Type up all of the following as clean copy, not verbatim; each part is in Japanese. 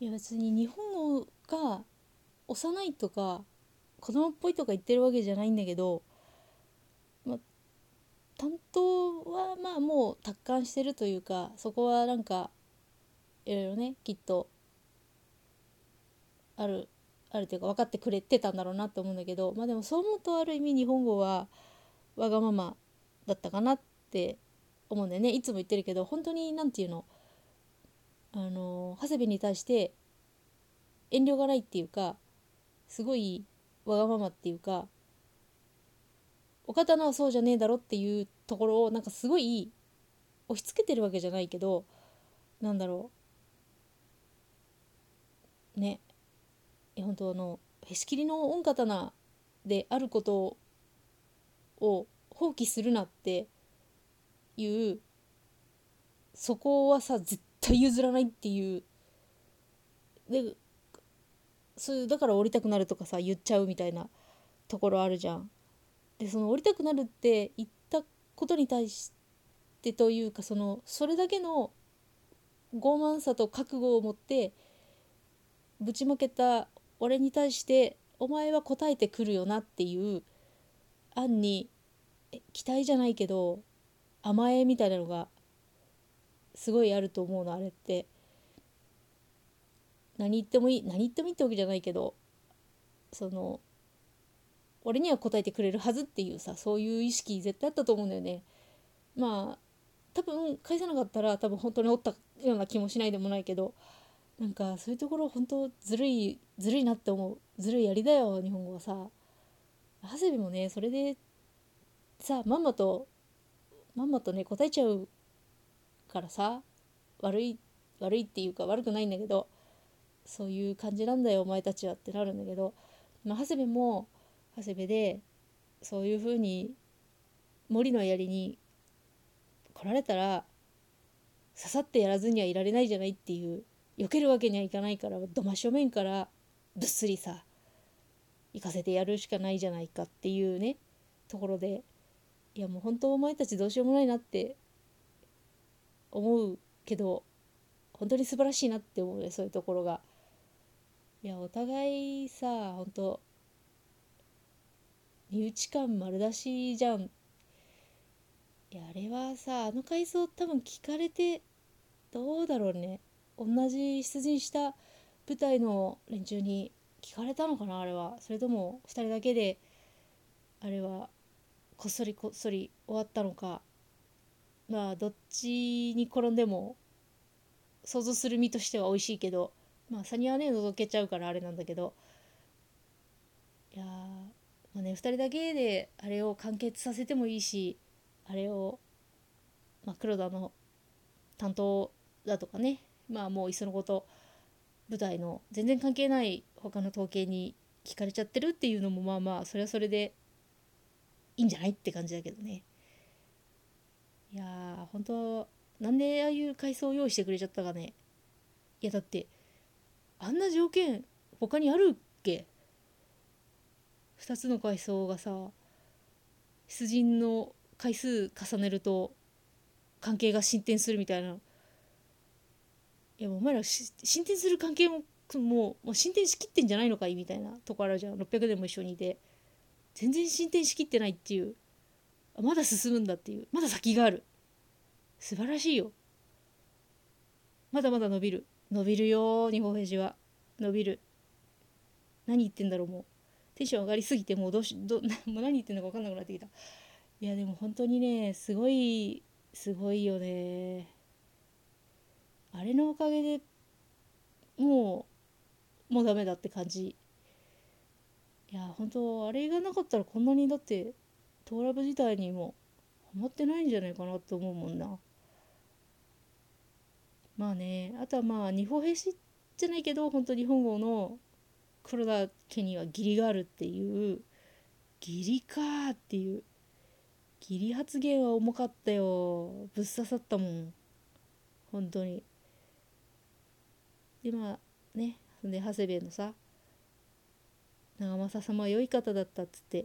いや別に日本が幼いとか子供っぽいとか言ってるわけじゃないんだけど、担当はまあもう達観してるというか、そこはなんかいろいろねきっとあるというか分かってくれてたんだろうなと思うんだけど、まあでもそう思うとある意味日本語はわがままだったかなって思うんだよね。いつも言ってるけど、本当になんていうの、長谷部に対して遠慮がないっていうか、すごいわがままっていうか、お刀はそうじゃねえだろっていうところをなんかすごい押し付けてるわけじゃないけど、なんだろうね、本当へし切りの御刀であることを放棄するなっていう、そこはさ絶対譲らないっていうで、そうだから降りたくなるとかさ言っちゃうみたいなところあるじゃん。でその降りたくなるって言ったことに対してというか、それだけの傲慢さと覚悟を持ってぶちまけた俺に対してお前は答えてくるよなっていう案に期待じゃないけど甘えみたいなのがすごいあると思うの、あれって。何言ってもいいってわけじゃないけど、俺には答えてくれるはずっていうさ、そういう意識絶対あったと思うんだよね。まあ多分返さなかったら多分本当におったような気もしないでもないけど、なんかそういうところ本当ずるいなって思う。ずるいやりだよ日本語はさ。長谷部もねそれでさまんまとね答えちゃうからさ、悪いっていうか悪くないんだけど、そういう感じなんだよお前たちはってなるんだけど、まあ長谷部でそういう風に森の槍に来られたら刺さってやらずにはいられないじゃないっていう、避けるわけにはいかないからど真正面からぶっすりさ行かせてやるしかないじゃないかっていうねところで、いやもう本当お前たちどうしようもないなって思うけど、本当に素晴らしいなって思うね、そういうところが。いやお互いさ本当身内感丸出しじゃん。いやあれはさ、あの回想多分聞かれてどうだろうね、同じ出陣した舞台の連中に聞かれたのかなあれは。それとも2人だけであれはこっそり終わったのか、まあどっちに転んでも想像する身としては美味しいけど、まあサニはね覗けちゃうからあれなんだけど、いやまあね、2人だけであれを完結させてもいいし、あれを、まあ、黒田の担当だとかね、まあもういっそのこと舞台の全然関係ない他の統計に聞かれちゃってるっていうのもまあまあそれはそれでいいんじゃないって感じだけどね。いやー本当なんでああいう回想を用意してくれちゃったかね。いやだってあんな条件他にあるっけ。2つの回想がさ出陣の回数重ねると関係が進展するみたいな。いやもうお前ら進展する関係もう進展しきってんじゃないのかいみたいなとこあるじゃん。600でも一緒にいて全然進展しきってないっていう、まだ進むんだっていう、まだ先がある、素晴らしいよ、まだまだ伸びるよ日本兵は伸びる。何言ってんだろう、もうテンション上がりすぎてもうもう何言ってんのか分かんなくなってきた。いやでも本当にねすごいよね。あれのおかげでもうダメだって感じ。いや本当あれがなかったらこんなにだってトーラブ自体にもハマってないんじゃないかなと思うもんな。まあね、あとはまあ日本兵士じゃないけど本当日本語の黒田家には義理があるっていう、義理かーっていう義理発言は重かったよ、ぶっ刺さったもん本当に。でまあね、で長谷部のさ長政様は良い方だったっつって、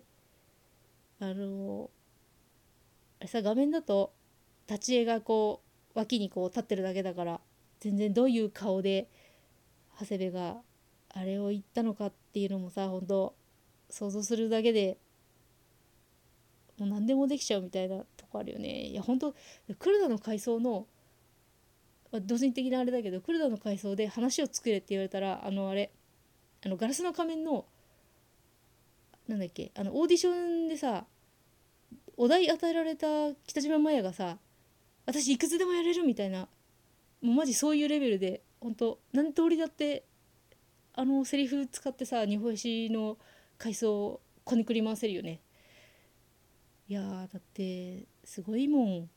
あれさ画面だと立ち絵がこう脇にこう立ってるだけだから全然どういう顔で長谷部があれを言ったのかっていうのもさ、本当想像するだけでもう何でもできちゃうみたいなとこあるよね。いや本当黒田の階層の、まあ、同人的なあれだけど、黒田の階層で話を作れって言われたら、ガラスの仮面のなんだっけ、オーディションでさ、お題与えられた北島麻也がさ、私いくつでもやれるみたいな、もうマジそういうレベルで、本当何通りだってあのセリフ使ってさ、日本史の回想をこねくり回せるよね。いやだってすごいもん。い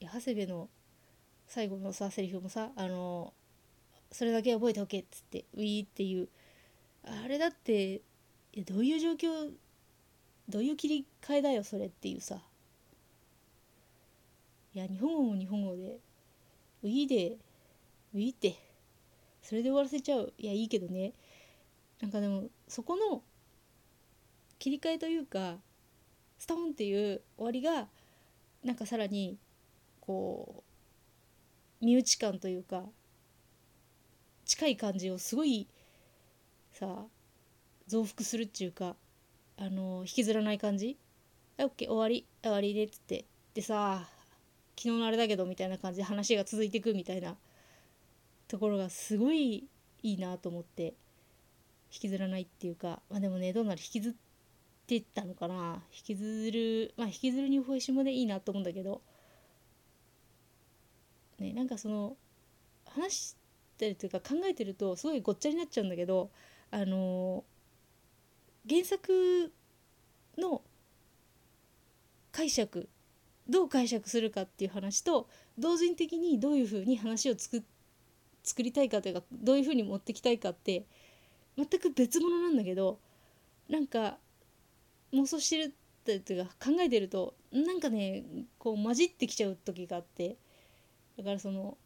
や長谷部の最後のさセリフもさ、それだけ覚えておけっつってウィーっていう、あれだってどういう状況、どういう切り替えだよそれっていうさ。いや日本語も日本語でウィーでウィーってそれで終わらせちゃう。いやいいけどね、なんかでもそこの切り替えというかストーンっていう終わりがなんかさらにこう身内感というか近い感じをすごいさ増幅するっていうか、引きずらない感じ、オッケー終わり終わりでっつって、でさ昨日のあれだけどみたいな感じで話が続いていくみたいなところがすごいいいなと思って、引きずらないっていうか、まあでもねどうなる、引きずってったのかな、引きずる、まあ引きずるにほえしもでいいなと思うんだけどね、なんかその話してるというか考えてるとすごいごっちゃになっちゃうんだけど、原作の解釈どう解釈するかっていう話と同人的にどういうふうに話を作りたいかというか、どういうふうに持ってきたいかって全く別物なんだけど、なんか妄想してるっていうか考えてるとなんかねこう混じってきちゃう時があって、だからその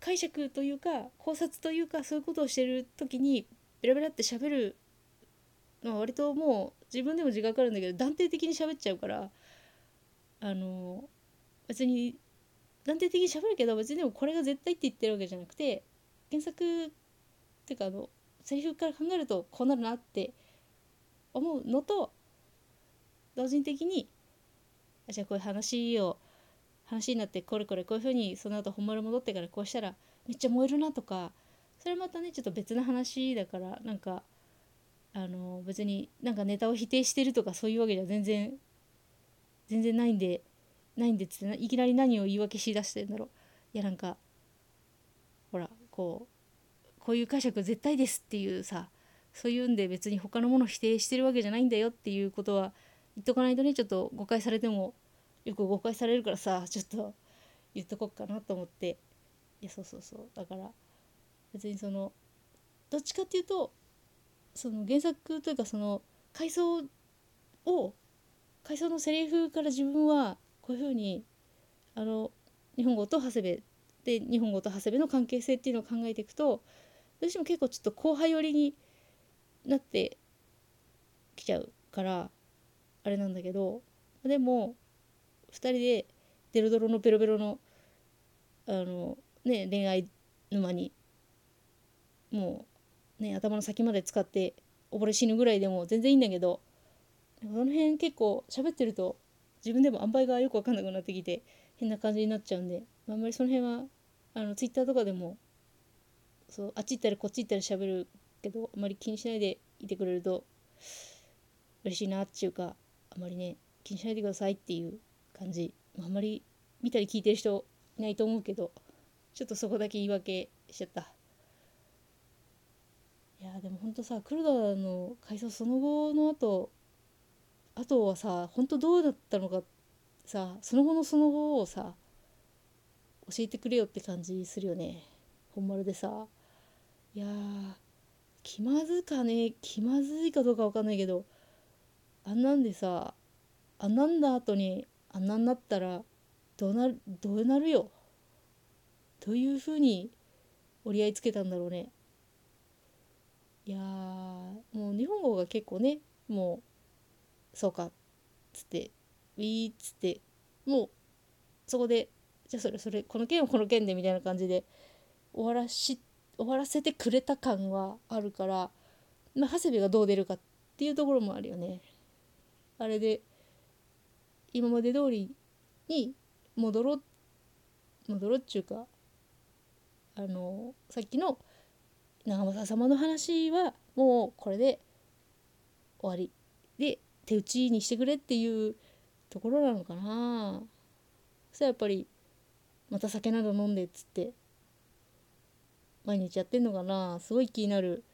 解釈というか考察というかそういうことをしてる時にベラベラって喋るのは割ともう自分でも自覚あるんだけど断定的に喋っちゃうから、別に断定的に喋るけど別にでもこれが絶対って言ってるわけじゃなくて、原作っていうかセリフから考えるとこうなるなって思うのと同時的に、じゃあこういう話になってこれこういう風にその後本丸戻ってからこうしたらめっちゃ燃えるなとか、それまたねちょっと別の話だから、なんか別になんかネタを否定してるとかそういうわけじゃ全然ないんでつっていきなり何を言い訳しだしてんだろう。いやなんかほらこういう解釈絶対ですっていうさ、そういうんで別に他のものを否定してるわけじゃないんだよっていうことは言っとかないとね、ちょっと誤解されてもよく誤解されるからさ、ちょっと言っとこっかなと思って。いやそうだから別にそのどっちかっていうとその原作というかその回想のセリフから自分はこういうふうに日本語と長谷部で日本語と長谷部の関係性っていうのを考えていくと、どうしても結構ちょっと後輩寄りになってきちゃうからあれなんだけど、でも2人でデロドロのベロベロのね恋愛沼にもうね頭の先まで使って溺れ死ぬぐらいでも全然いいんだけど、その辺結構喋ってると自分でも塩梅がよく分かんなくなってきて変な感じになっちゃうんで、あんまりその辺はツイッターとかでもそうあっち行ったりこっち行ったり喋るけど、あんまり気にしないでいてくれると嬉しいなっていうか、あんまりね気にしないでくださいっていう感じ。あんまり見たり聞いてる人いないと思うけど、ちょっとそこだけ言い訳しちゃった。いやでもほんとさ黒田の回想その後のあとはさほんとどうだったのかさ、その後をさ教えてくれよって感じするよね、本丸でさ。いや気まずいかどうか分かんないけど、あんなんだ後にあんなになったらどうなるよ、どういうふうに折り合いつけたんだろうね。いやもう日本語が結構ねもうそうかっつってウィーっつってもうそこでじゃあそれこの件をこの件でみたいな感じで終わらせてくれた感はあるから、まあ、長谷部がどう出るかっていうところもあるよね。あれで今まで通りに戻ろうっちゅうか、さっきの長政様の話はもうこれで終わりで手打ちにしてくれっていうところなのかな。そしたらやっぱりまた酒など飲んでっつって毎日やってんのかな。すごい気になる。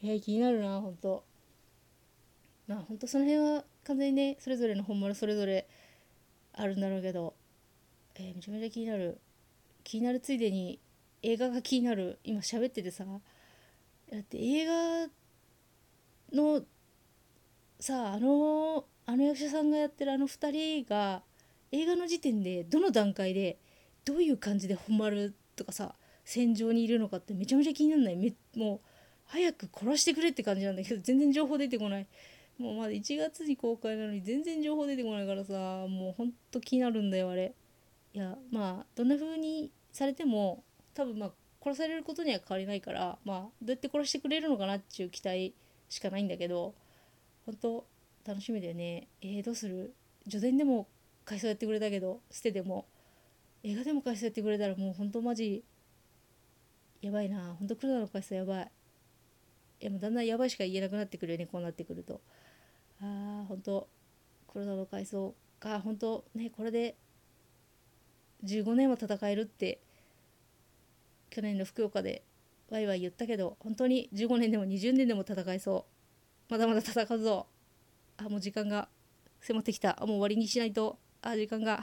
気になるな、ほんと。まあほんとその辺は完全にね、それぞれの本丸それぞれあるんだろうけど、めちゃめちゃ気になる。気になるついでに映画が気になる。今喋っててさ、だって映画のさ、あの役者さんがやってるあの2人が映画の時点でどの段階でどういう感じで本丸とかさ戦場にいるのかってめちゃめちゃ気にならない。もう早く殺してくれって感じなんだけど全然情報出てこない。もうまだ1月に公開なのに全然情報出てこないからさ、もうほんと気になるんだよあれ。いやまあどんな風にされても多分まあ殺されることには変わりないから、まあどうやって殺してくれるのかなっていう期待しかないんだけど、ほんと楽しみだよね。どうする？序伝でも回想やってくれたけど、捨てでも映画でも回想やってくれたらもうほんとマジやばいな。ほんと黒田の回想やばい。いやもうだんだんやばいしか言えなくなってくるよね、こうなってくると。ああほんと黒田の回想がほんとね、これで15年は戦えるって去年の福岡でワイワイ言ったけど、本当に15年でも20年でも戦えそう。まだまだ戦うぞ。あもう時間が迫ってきた。あもう終わりにしないと。あ時間が